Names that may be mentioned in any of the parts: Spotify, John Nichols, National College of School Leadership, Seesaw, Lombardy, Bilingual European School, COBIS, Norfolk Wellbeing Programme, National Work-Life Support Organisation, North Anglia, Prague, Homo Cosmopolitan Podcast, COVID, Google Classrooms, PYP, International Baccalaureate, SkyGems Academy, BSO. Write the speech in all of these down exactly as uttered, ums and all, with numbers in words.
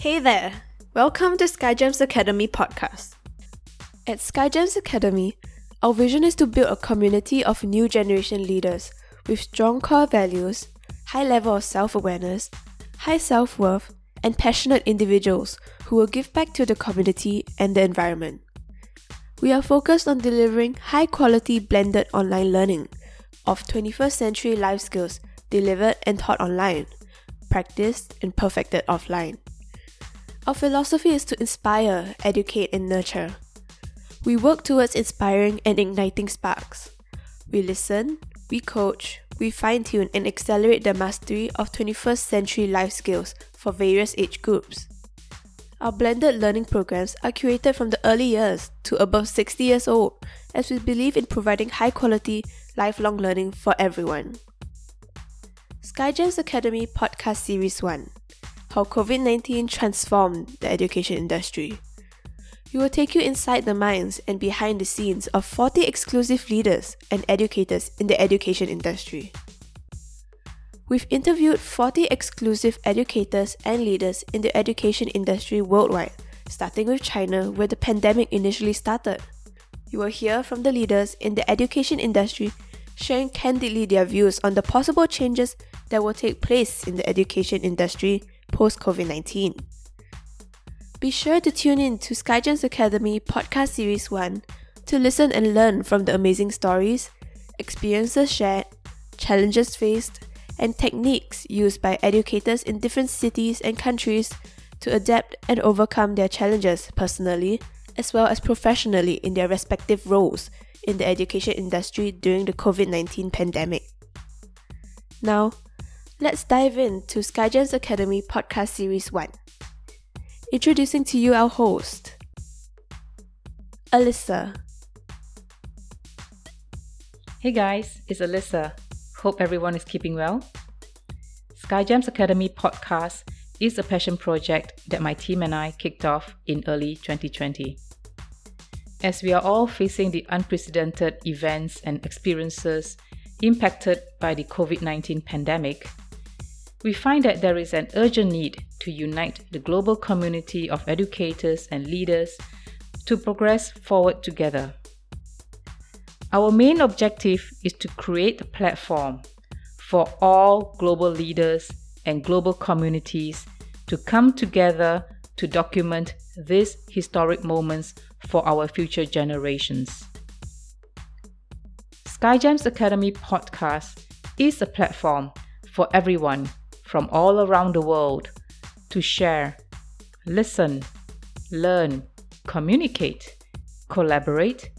Hey there! Welcome to SkyGems Academy podcast. At SkyGems Academy, our vision is to build a community of new generation leaders with strong core values, high level of self-awareness, high self-worth, and passionate individuals who will give back to the community and the environment. We are focused on delivering high-quality blended online learning of twenty-first century life skills delivered and taught online, practiced and perfected offline. Our philosophy is to inspire, educate, and nurture. We work towards inspiring and igniting sparks. We listen, we coach, we fine-tune and accelerate the mastery of twenty-first century life skills for various age groups. Our blended learning programs are curated from the early years to above sixty years old, as we believe in providing high-quality, lifelong learning for everyone. SkyGems Academy Podcast Series one: How COVID nineteen Transformed the Education Industry. We will take you inside the minds and behind the scenes of forty exclusive leaders and educators in the education industry. We've interviewed forty exclusive educators and leaders in the education industry worldwide, starting with China, where the pandemic initially started. You will hear from the leaders in the education industry sharing candidly their views on the possible changes that will take place in the education industry post-COVID nineteen. Be sure to tune in to SkyGems Academy Podcast Series one to listen and learn from the amazing stories, experiences shared, challenges faced, and techniques used by educators in different cities and countries to adapt and overcome their challenges personally as well as professionally in their respective roles in the education industry during the COVID nineteen pandemic. Now, let's dive into SkyGems Academy Podcast Series one. Introducing to you our host, Alyssa. Hey guys, it's Alyssa. Hope everyone is keeping well. SkyGems Academy Podcast is a passion project that my team and I kicked off in early twenty twenty. As we are all facing the unprecedented events and experiences impacted by the COVID nineteen pandemic, we find that there is an urgent need to unite the global community of educators and leaders to progress forward together. Our main objective is to create a platform for all global leaders and global communities to come together to document these historic moments for our future generations. SkyGems Academy Podcast is a platform for everyone from all around the world to share, listen, learn, communicate, collaborate,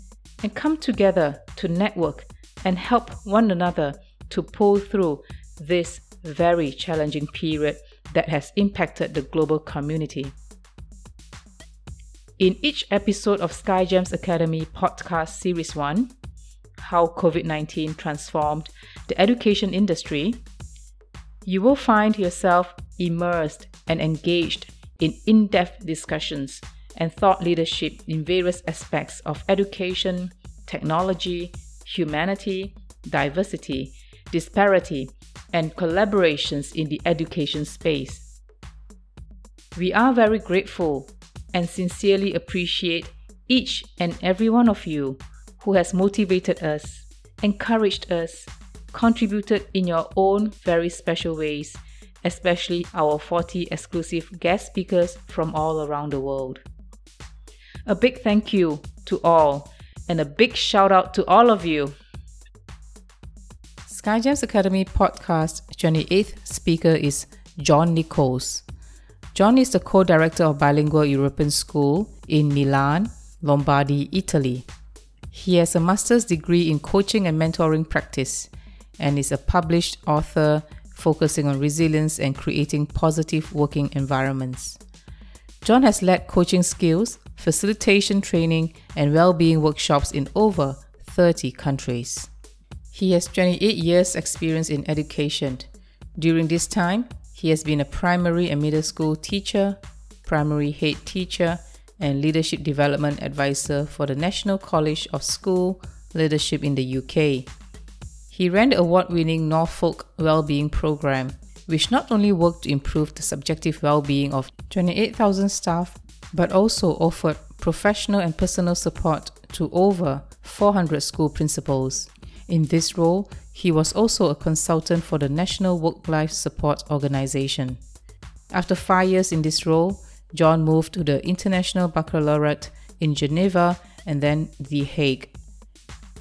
and come together to network and help one another to pull through this very challenging period that has impacted the global community. In each episode of SkyGems Academy Podcast Series one, How COVID nineteen Transformed the Education Industry, you will find yourself immersed and engaged in in-depth discussions and thought leadership in various aspects of education, technology, humanity, diversity, disparity, and collaborations in the education space. We are very grateful and sincerely appreciate each and every one of you who has motivated us, encouraged us, contributed in your own very special ways, especially our forty exclusive guest speakers from all around the world. A big thank you to all, and a big shout out to all of you. SkyGems Academy Podcast twenty-eighth speaker is John Nichols. John is the co-director of Bilingual European School in Milan, Lombardy, Italy. He has a master's degree in coaching and mentoring practice, and is a published author focusing on resilience and creating positive working environments. John has led coaching skills, facilitation training, and well-being workshops in over thirty countries. He has twenty-eight years' experience in education. During this time, he has been a primary and middle school teacher, primary head teacher, and leadership development advisor for the National College of School Leadership in the U K. He ran the award-winning Norfolk Wellbeing Programme, which not only worked to improve the subjective well-being of twenty-eight thousand staff, but also offered professional and personal support to over four hundred school principals. In this role, he was also a consultant for the National Work-Life Support Organisation. After five years in this role, John moved to the International Baccalaureate in Geneva and then The Hague.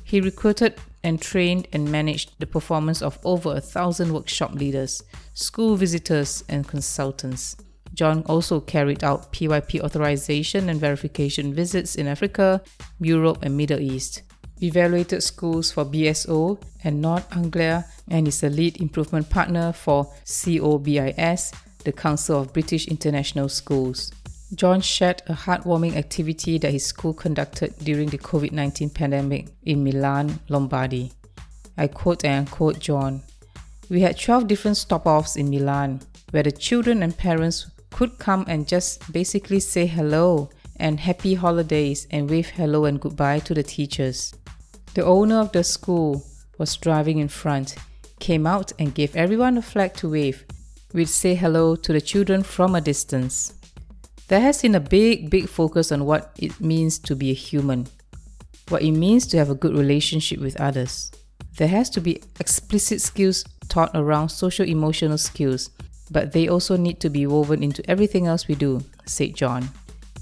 He recruited and trained and managed the performance of over a thousand workshop leaders, school visitors and consultants. John also carried out P Y P authorization and verification visits in Africa, Europe and Middle East, evaluated schools for B S O and North Anglia, and is the lead improvement partner for COBIS, the Council of British International Schools. John shared a heartwarming activity that his school conducted during the covid nineteen pandemic in Milan, Lombardy. I quote and unquote John, "We had twelve different stop-offs in Milan, where the children and parents could come and just basically say hello and happy holidays and wave hello and goodbye to the teachers. The owner of the school was driving in front, came out and gave everyone a flag to wave. We'd say hello to the children from a distance." There has been a big, big focus on what it means to be a human, what it means to have a good relationship with others. There has to be explicit skills taught around social-emotional skills, but they also need to be woven into everything else we do, said John.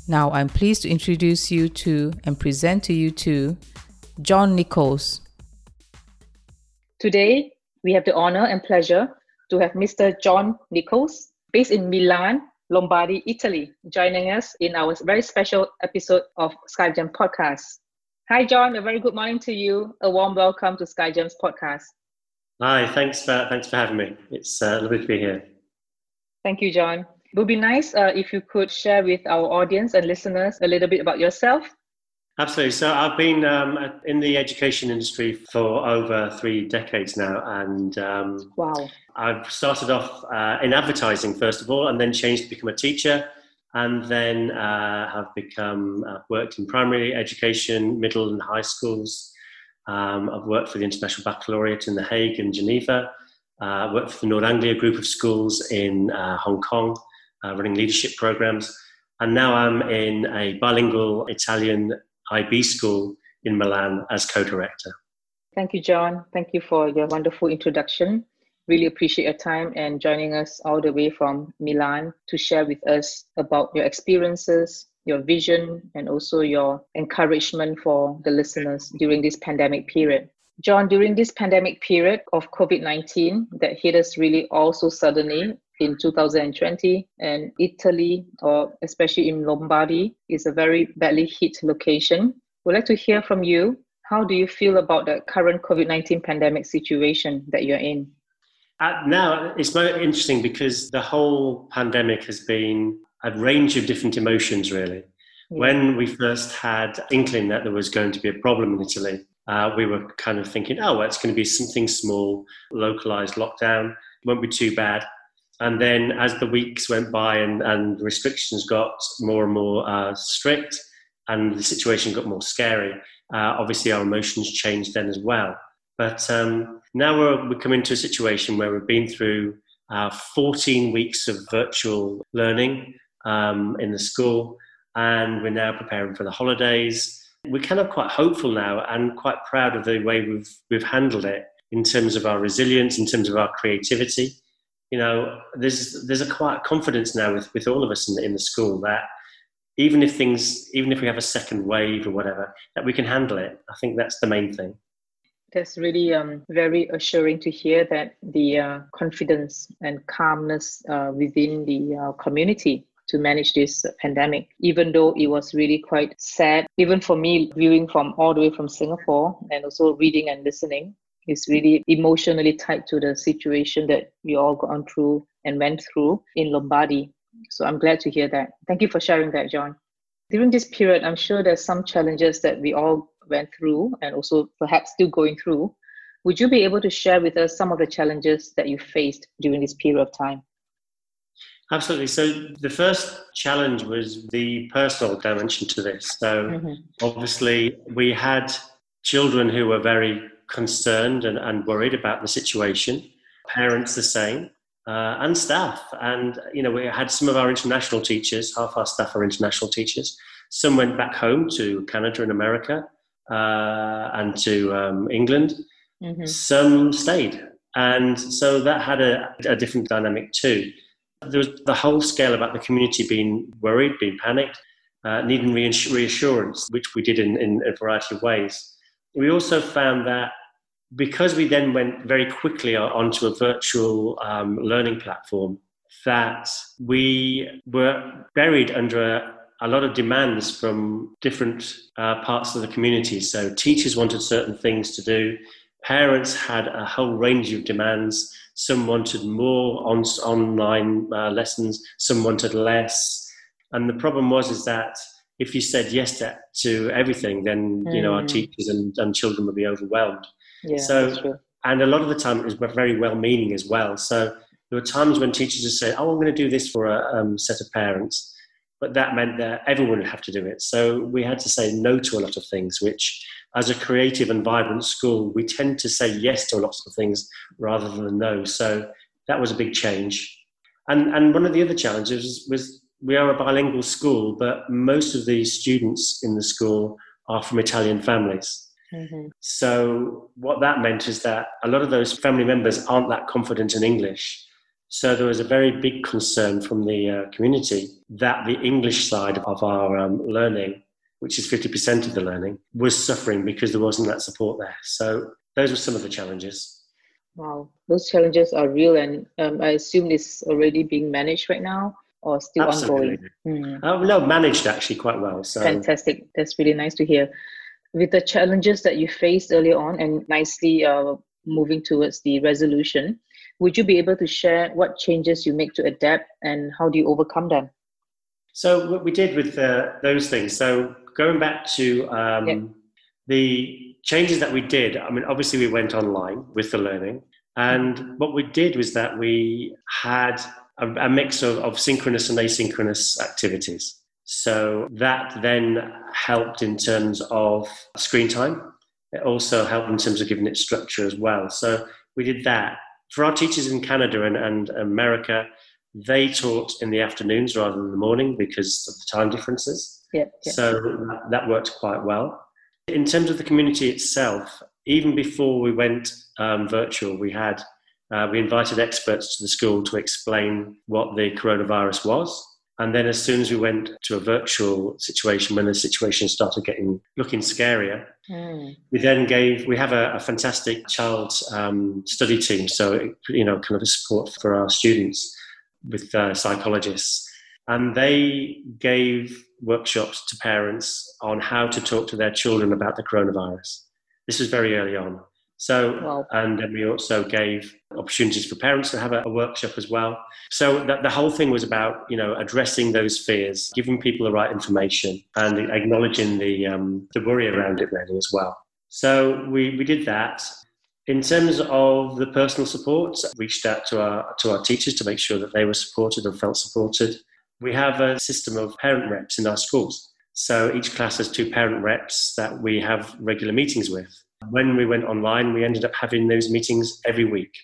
Now I'm pleased to introduce you to and present to you to John Nichols. Today, we have the honor and pleasure to have Mister John Nichols, based in Milan, Lombardy, Italy, joining us in our very special episode of SkyGems Podcast. Hi, John. A very good morning to you. A warm welcome to SkyGems Podcast. Hi. Thanks for thanks for having me. It's uh, lovely to be here. Thank you, John. It would be nice uh, if you could share with our audience and listeners a little bit about yourself. Absolutely. So I've been um, in the education industry for over three decades now. And um, wow. I've started off uh, in advertising, first of all, and then changed to become a teacher. And then uh, have become, I've worked in primary education, middle and high schools. Um, I've worked for the International Baccalaureate in The Hague and Geneva. Uh, worked for the North Anglia group of schools in uh, Hong Kong, uh, running leadership programs. And now I'm in a bilingual Italian I B school in Milan as co-director. Thank you, John. Thank you for your wonderful introduction. Really appreciate your time and joining us all the way from Milan to share with us about your experiences, your vision, and also your encouragement for the listeners during this pandemic period. John, during this pandemic period of covid nineteen that hit us really all so suddenly, in two thousand twenty, and Italy, or especially in Lombardy, is a very badly hit location. We'd like to hear from you. How do you feel about the current covid nineteen pandemic situation that you're in? Uh, now, it's very interesting because the whole pandemic has been a range of different emotions, really. Yeah. When we first had inkling that there was going to be a problem in Italy, uh, we were kind of thinking, oh, well, it's going to be something small, localized lockdown, won't be too bad. And then as the weeks went by and, and restrictions got more and more uh, strict and the situation got more scary, uh, obviously our emotions changed then as well. But um, now we're, we're coming to a situation where we've been through uh, fourteen weeks of virtual learning um, in the school, and we're now preparing for the holidays. We're kind of quite hopeful now and quite proud of the way we've we've handled it in terms of our resilience, in terms of our creativity. You know, there's there's a quiet confidence now with, with all of us in the, in the school that even if things, even if we have a second wave or whatever, that we can handle it. I think that's the main thing. That's really um, very assuring to hear that the uh, confidence and calmness uh, within the uh, community to manage this pandemic, even though it was really quite sad. Even for me, viewing from all the way from Singapore and also reading and listening, it's really emotionally tied to the situation that we all gone through and went through in Lombardy. So I'm glad to hear that. Thank you for sharing that, John. During this period, I'm sure there's some challenges that we all went through and also perhaps still going through. Would you be able to share with us some of the challenges that you faced during this period of time? Absolutely. So the first challenge was the personal dimension to this. So mm-hmm. obviously we had children who were very concerned and, and worried about the situation. Parents the same. uh, and staff. And, you know, we had some of our international teachers, half our staff are international teachers. Some went back home to Canada and America uh, and to um, England. Mm-hmm. Some stayed. And so that had a, a different dynamic too. There was the whole scale about the community being worried, being panicked, uh, needing reassurance, which we did in, in a variety of ways. We also found that because we then went very quickly onto a virtual um, learning platform, that we were buried under a, a lot of demands from different uh, parts of the community. So teachers wanted certain things to do. Parents had a whole range of demands. Some wanted more on, online uh, lessons. Some wanted less. And the problem was is that if you said yes to, to everything, then mm. you know, our teachers and, and children would be overwhelmed. Yeah, so, and a lot of the time it was very well-meaning as well. So there were times when teachers would say, "Oh, I'm going to do this for a um, set of parents," but that meant that everyone would have to do it. So we had to say no to a lot of things, which, as a creative and vibrant school, we tend to say yes to lots of things rather than no. So that was a big change. And and one of the other challenges was, was we are a bilingual school, but most of the students in the school are from Italian families. Mm-hmm. So what that meant is that a lot of those family members aren't that confident in English. So there was a very big concern from the uh, community that the English side of our um, learning, which is fifty percent of the learning, was suffering because there wasn't that support there. So those were some of the challenges. Wow, those challenges are real, and um, I assume it's already being managed right now or still Absolutely. ongoing? Mm. Uh, no, managed actually quite well. So. Fantastic. That's really nice to hear. With the challenges that you faced earlier on and nicely uh, moving towards the resolution, would you be able to share what changes you make to adapt and how do you overcome them? So what we did with uh, those things, so going back to um, yep. the changes that we did, I mean, obviously we went online with the learning. And what we did was that we had a, a mix of, of synchronous and asynchronous activities. So that then helped in terms of screen time. It also helped in terms of giving it structure as well. So we did that. For our teachers in Canada and, and America, they taught in the afternoons rather than the morning because of the time differences. Yeah, yeah. So that, that worked quite well. In terms of the community itself, even before we went um, virtual, we had uh, we invited experts to the school to explain what the coronavirus was. And then as soon as we went to a virtual situation, when the situation started getting looking scarier, mm. we then gave, we have a, a fantastic child um, study team. So, it, you know, kind of a support for our students with uh, psychologists. And they gave workshops to parents on how to talk to their children about the coronavirus. This was very early on. So, wow. and then we also gave opportunities for parents to have a, a workshop as well. So that the whole thing was about, you know, addressing those fears, giving people the right information and acknowledging the um, the worry around it really as well. So we, we did that. In terms of the personal support, I reached out to our, to our teachers to make sure that they were supported and felt supported. We have a system of parent reps in our schools. So each class has two parent reps that we have regular meetings with. When we went online, we ended up having those meetings every week.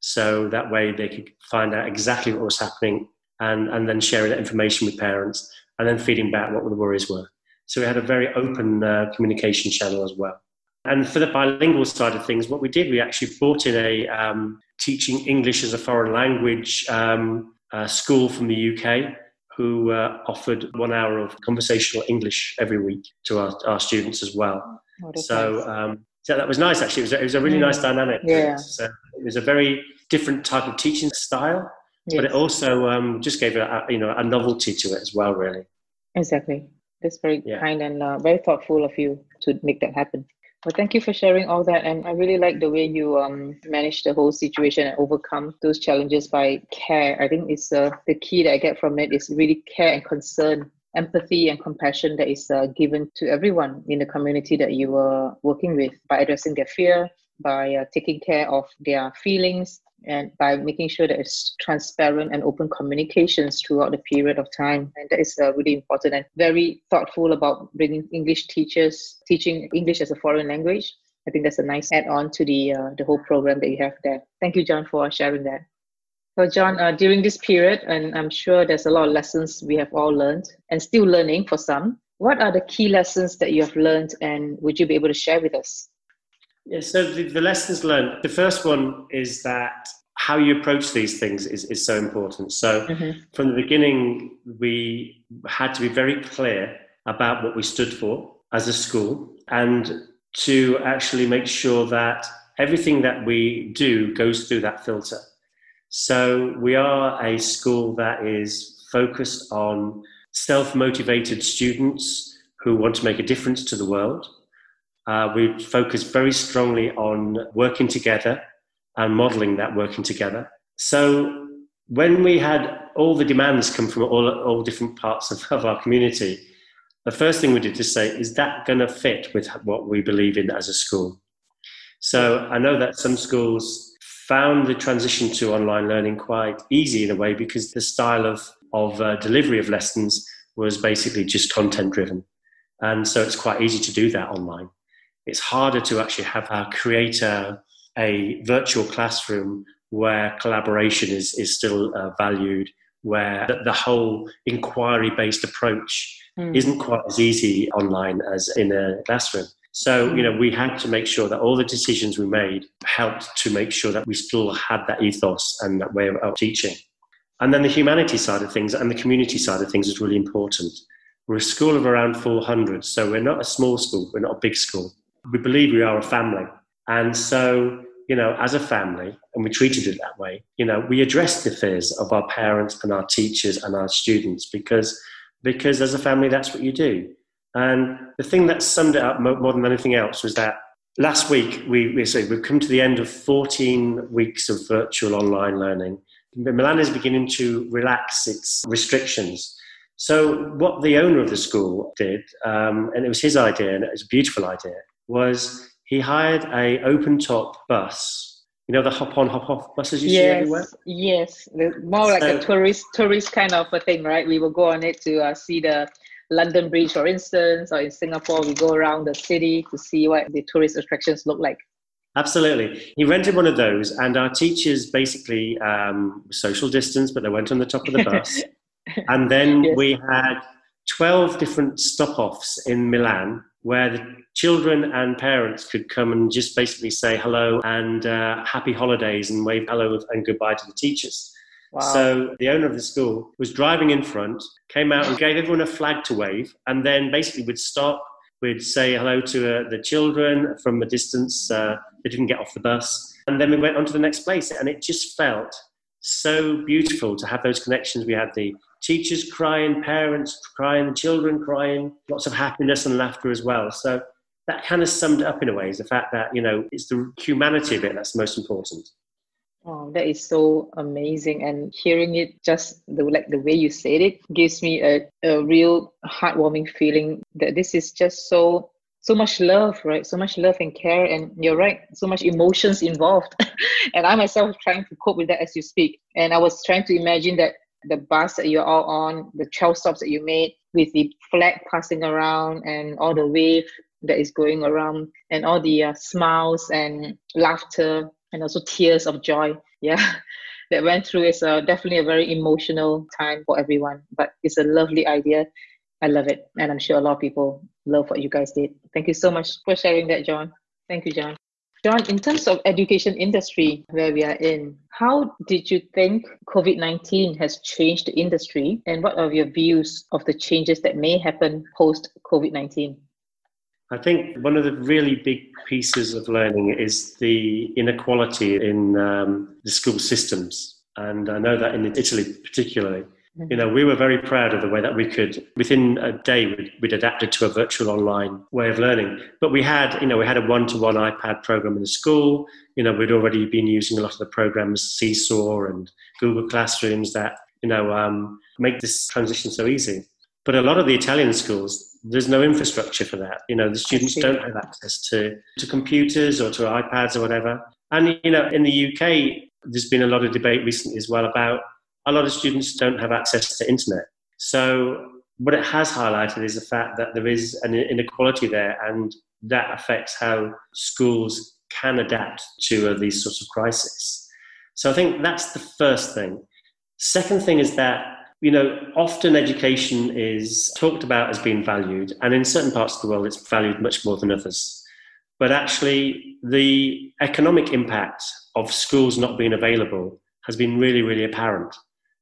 So that way they could find out exactly what was happening and, and then sharing that information with parents and then feeding back what the worries were. So we had a very open uh, communication channel as well. And for the bilingual side of things, what we did, we actually brought in a um, teaching English as a foreign language um, uh, school from the U K who uh, offered one hour of conversational English every week to our, our students as well. So, um, so that was nice, actually. It was a, it was a really mm. nice dynamic. Yeah. So it was a very different type of teaching style, yes. but it also um, just gave a, you know, a novelty to it as well, really. Exactly. That's very yeah. kind and uh, very thoughtful of you to make that happen. Well, thank you for sharing all that. And I really like the way you um, managed the whole situation and overcome those challenges by care. I think it's uh, the key that I get from it is really care and concern, empathy and compassion that is uh, given to everyone in the community that you were working with by addressing their fear, by uh, taking care of their feelings, and by making sure that it's transparent and open communications throughout the period of time. And that is uh, really important and very thoughtful about bringing English teachers, teaching English as a foreign language. I think that's a nice add-on to the uh, the whole program that you have there. Thank you, John, for sharing that. Well, John, uh, during this period, and I'm sure there's a lot of lessons we have all learned and still learning for some, what are the key lessons that you have learned and would you be able to share with us? Yeah, so the, the lessons learned, the first one is that how you approach these things is, is so important. So mm-hmm. from the beginning, we had to be very clear about what we stood for as a school and to actually make sure that everything that we do goes through that filter. So we are a school that is focused on self-motivated students who want to make a difference to the world. Uh, we focus very strongly on working together and modelling that working together. So when we had all the demands come from all, all different parts of, of our community, the first thing we did to say, is that going to fit with what we believe in as a school? So I know that some schools found the transition to online learning quite easy in a way because the style of, of uh, delivery of lessons was basically just content driven. And so it's quite easy to do that online. It's harder to actually have uh, create a, a virtual classroom where collaboration is, is still uh, valued, where the, the whole inquiry-based approach mm. isn't quite as easy online as in a classroom. So, you know, we had to make sure that all the decisions we made helped to make sure that we still had that ethos and that way of teaching. And then the humanity side of things and the community side of things is really important. We're a school of around four hundred, so we're not a small school, we're not a big school. We believe we are a family. And so, you know, as a family, and we treated it that way, you know, we addressed the fears of our parents and our teachers and our students because, because as a family, that's what you do. And the thing that summed it up more than anything else was that last week, we, we say we've come to the end of fourteen weeks of virtual online learning. Milan is beginning to relax its restrictions. So what the owner of the school did, um, and it was his idea, and it was a beautiful idea, was he hired a open-top bus. You know, the hop-on, hop-off buses you yes, see everywhere? Yes, more like so, a tourist tourist kind of a thing, right? We will go on it to uh, see the London Bridge, for instance, or in Singapore, we go around the city to see what the tourist attractions look like. Absolutely. He rented one of those, and our teachers basically um, social distance, but they went on the top of the bus. And then yes. we had twelve different stop-offs in Milan where the children and parents could come and just basically say hello and uh, happy holidays and wave hello and goodbye to the teachers. Wow. So the owner of the school was driving in front, came out and gave everyone a flag to wave, and then basically would stop, we'd say hello to uh, the children from a distance. Uh, they didn't get off the bus. And then we went on to the next place, and it just felt so beautiful to have those connections. We had the teachers crying, parents crying, children crying, lots of happiness and laughter as well. So that kind of summed it up in a way, is the fact that, you know, it's the humanity of it that's most important. Oh, that is so amazing. And hearing it, just the, like the way you said it, gives me a, a real heartwarming feeling that this is just so, so much love, right? So much love and care. And you're right, so much emotions involved. And I myself was trying to cope with that as you speak. And I was trying to imagine that the bus that you're all on, the twelve stops that you made with the flag passing around and all the wave that is going around and all the uh, smiles and laughter. And also tears of joy, yeah, that went through. It's uh, definitely a very emotional time for everyone, but it's a lovely idea. I love it. And I'm sure a lot of people love what you guys did. Thank you so much for sharing that, John. Thank you, John. John, in terms of education industry where we are in, how did you think COVID nineteen has changed the industry? And what are your views of the changes that may happen post-COVID nineteen? I think one of the really big pieces of learning is the inequality in um, the school systems. And I know that in Italy particularly, you know, we were very proud of the way that we could, within a day, we'd, we'd adapted to a virtual online way of learning. But we had, you know, we had a one-to-one iPad program in the school. You know, we'd already been using a lot of the programs, Seesaw and Google Classrooms that, you know, um, make this transition so easy. But a lot of the Italian schools, there's no infrastructure for that. You know, the students don't have access to, to computers or to iPads or whatever. And, you know, in the U K, there's been a lot of debate recently as well about a lot of students don't have access to internet. So what it has highlighted is the fact that there is an inequality there, and that affects how schools can adapt to uh, these sorts of crises. So I think that's the first thing. Second thing is that, you know, often education is talked about as being valued, and in certain parts of the world it's valued much more than others. But actually the economic impact of schools not being available has been really, really apparent.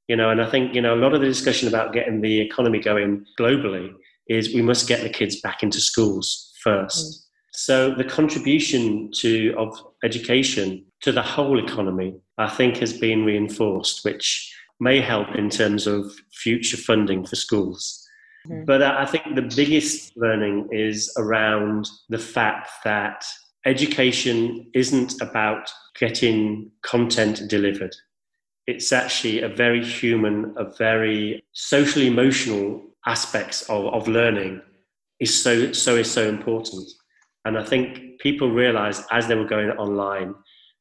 You know, and I think, you know, a lot of the discussion about getting the economy going globally is we must get the kids back into schools first. Mm. So the contribution to of education to the whole economy, I think, has been reinforced, which may help in terms of future funding for schools. Mm. But I think the biggest learning is around the fact that education isn't about getting content delivered. It's actually a very human, a very social, emotional aspects of, of learning is so, so, is so important. And I think people realized as they were going online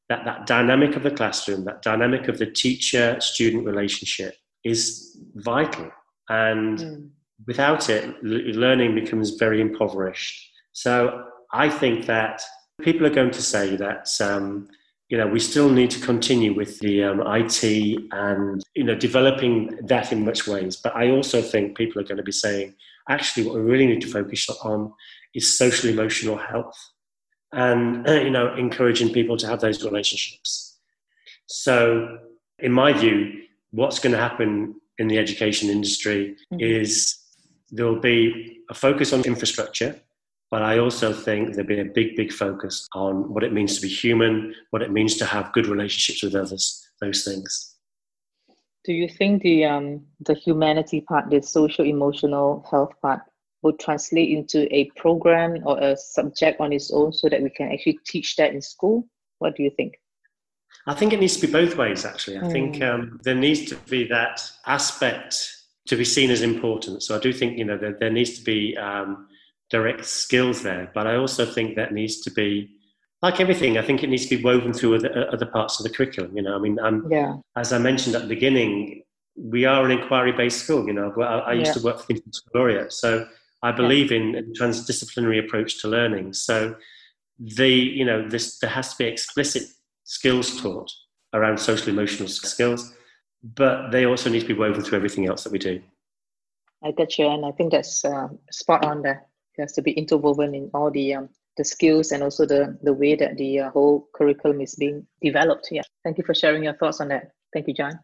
that that dynamic of the classroom, that dynamic of the teacher-student relationship is vital. And mm. without it, learning becomes very impoverished. So I think that people are going to say that, um, you know, we still need to continue with the um, I T and, you know, developing that in much ways. But I also think people are going to be saying, actually, what we really need to focus on is social emotional health and, you know, encouraging people to have those relationships. So in my view, what's going to happen in the education industry mm-hmm. is there will be a focus on infrastructure, but I also think there'll be a big, big focus on what it means to be human, what it means to have good relationships with others, those things. Do you think the um, the humanity part, the social emotional health part, would translate into a program or a subject on its own so that we can actually teach that in school? What do you think? I think it needs to be both ways, actually. I mm. think um, there needs to be that aspect to be seen as important. So I do think, you know, there, there needs to be um, direct skills there, but I also think that needs to be, like everything, I think it needs to be woven through other, other parts of the curriculum. You know, I mean, um, yeah. as I mentioned at the beginning, we are an inquiry-based school. You know, I, I used yeah. to work for the International Baccalaureate, so I believe in a transdisciplinary approach to learning. So the, you know, this, there has to be explicit skills taught around social emotional skills, but they also need to be woven through everything else that we do. I get you, and I think that's uh, spot on there. It has to be interwoven in all the um, the skills and also the, the way that the uh, whole curriculum is being developed. Yeah, thank you for sharing your thoughts on that. Thank you, John.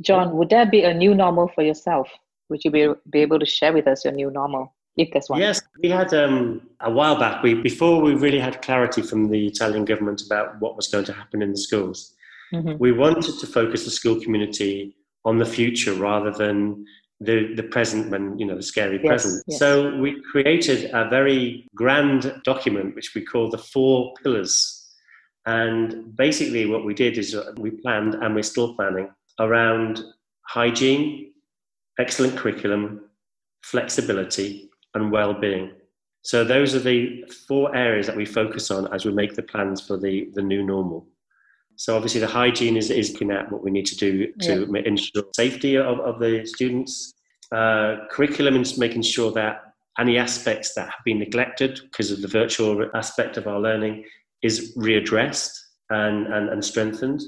John, would there be a new normal for yourself? Would you be, be able to share with us your new normal, if there's one? Yes, we had um, a while back, we, before we really had clarity from the Italian government about what was going to happen in the schools, mm-hmm. we wanted to focus the school community on the future rather than the, the present, when, you know, the scary yes, present. Yes. So we created a very grand document, which we call the Four Pillars. And basically what we did is we planned, and we're still planning, around hygiene, excellent curriculum, flexibility, and well-being. So those are the four areas that we focus on as we make the plans for the, the new normal. So obviously the hygiene is, is looking at what we need to do to yeah. ensure safety of, of the students. Uh, curriculum is making sure that any aspects that have been neglected because of the virtual aspect of our learning is readdressed and, and, and strengthened.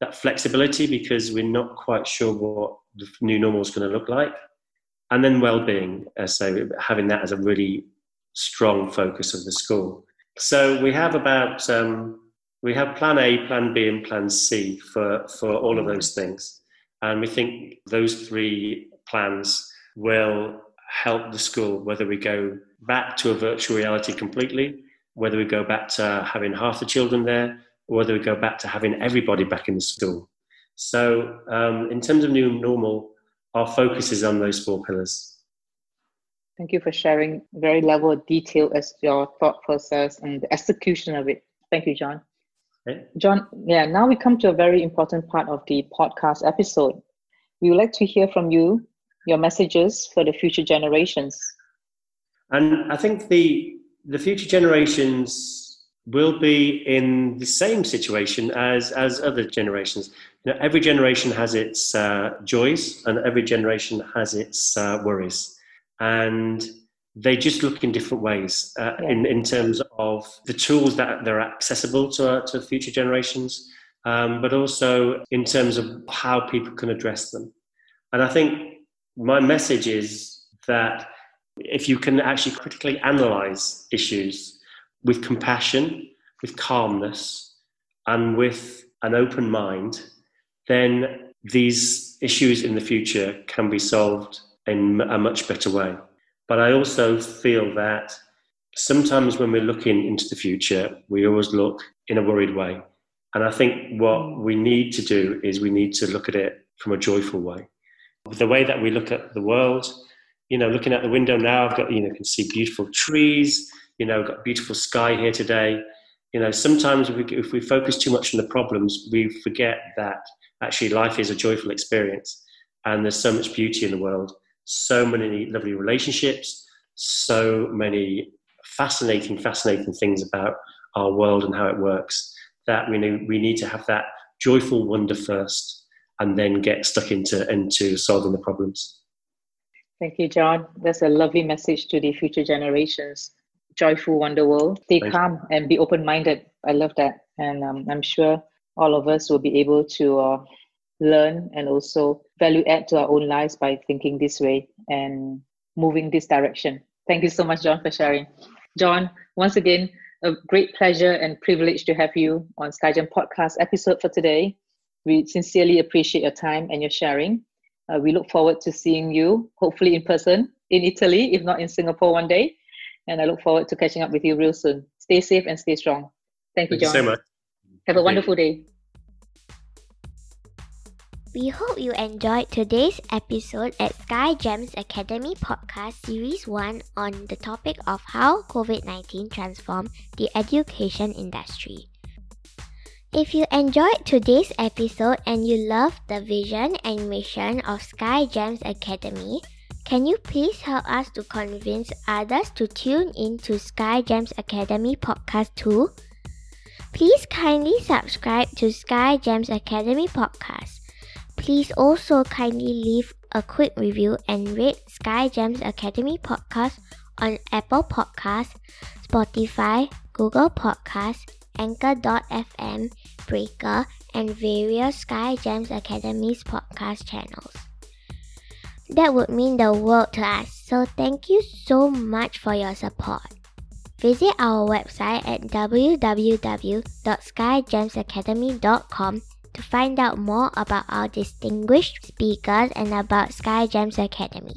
That flexibility, because we're not quite sure what the new normal is going to look like, and then well-being, uh, so having that as a really strong focus of the school. So we have about um we have plan A, plan B, and plan C for for all of those things, and we think those three plans will help the school, whether we go back to a virtual reality completely, whether we go back to having half the children there, or whether we go back to having everybody back in the school. So um, in terms of new normal, our focus is on those four pillars. Thank you for sharing very level of detail as your thought process and the execution of it. Thank you, John. Okay. John, yeah, now we come to a very important part of the podcast episode. We would like to hear from you, your messages for the future generations. And I think the the future generations will be in the same situation as, as other generations. You know, every generation has its uh, joys, and every generation has its uh, worries. And they just look in different ways uh, yeah. in, in terms of the tools that they're accessible to, uh, to future generations, um, but also in terms of how people can address them. And I think my message is that if you can actually critically analyse issues with compassion, with calmness, and with an open mind, then these issues in the future can be solved in a much better way. But I also feel that sometimes when we're looking into the future, we always look in a worried way. And I think what we need to do is we need to look at it from a joyful way. The way that we look at the world, you know, looking out the window now, I've got, you know, I can see beautiful trees, you know, I've got a beautiful sky here today. You know, sometimes if we, if we focus too much on the problems, we forget that actually life is a joyful experience and there's so much beauty in the world, so many lovely relationships, so many fascinating, fascinating things about our world and how it works, that we need, we need to have that joyful wonder first and then get stuck into, into solving the problems. Thank you, John. That's a lovely message to the future generations. Joyful wonder world. Stay calm and be open-minded. I love that. And um, I'm sure all of us will be able to uh, learn and also value add to our own lives by thinking this way and moving this direction. Thank you so much, John, for sharing. John, once again, a great pleasure and privilege to have you on SkyGem Podcast episode for today. We sincerely appreciate your time and your sharing. Uh, we look forward to seeing you, hopefully in person, in Italy, if not in Singapore one day. And I look forward to catching up with you real soon. Stay safe and stay strong. Thank you, John. Thank you so much. Have a wonderful day. We hope you enjoyed today's episode at SkyGems Academy Podcast Series one on the topic of how COVID nineteen transformed the education industry. If you enjoyed today's episode and you love the vision and mission of SkyGems Academy, can you please help us to convince others to tune in to SkyGems Academy Podcast too? Please kindly subscribe to SkyGems Academy Podcast. Please also kindly leave a quick review and rate SkyGems Academy Podcast on Apple Podcasts, Spotify, Google Podcasts, Anchor dot f m, Breaker, and various SkyGems Academy's podcast channels. That would mean the world to us, so thank you so much for your support. Visit our website at w w w dot sky gems academy dot com to find out more about our distinguished speakers and about SkyGems Academy.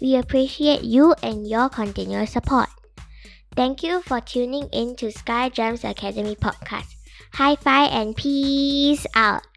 We appreciate you and your continuous support. Thank you for tuning in to SkyGems Academy Podcast. Hi-fi and peace out.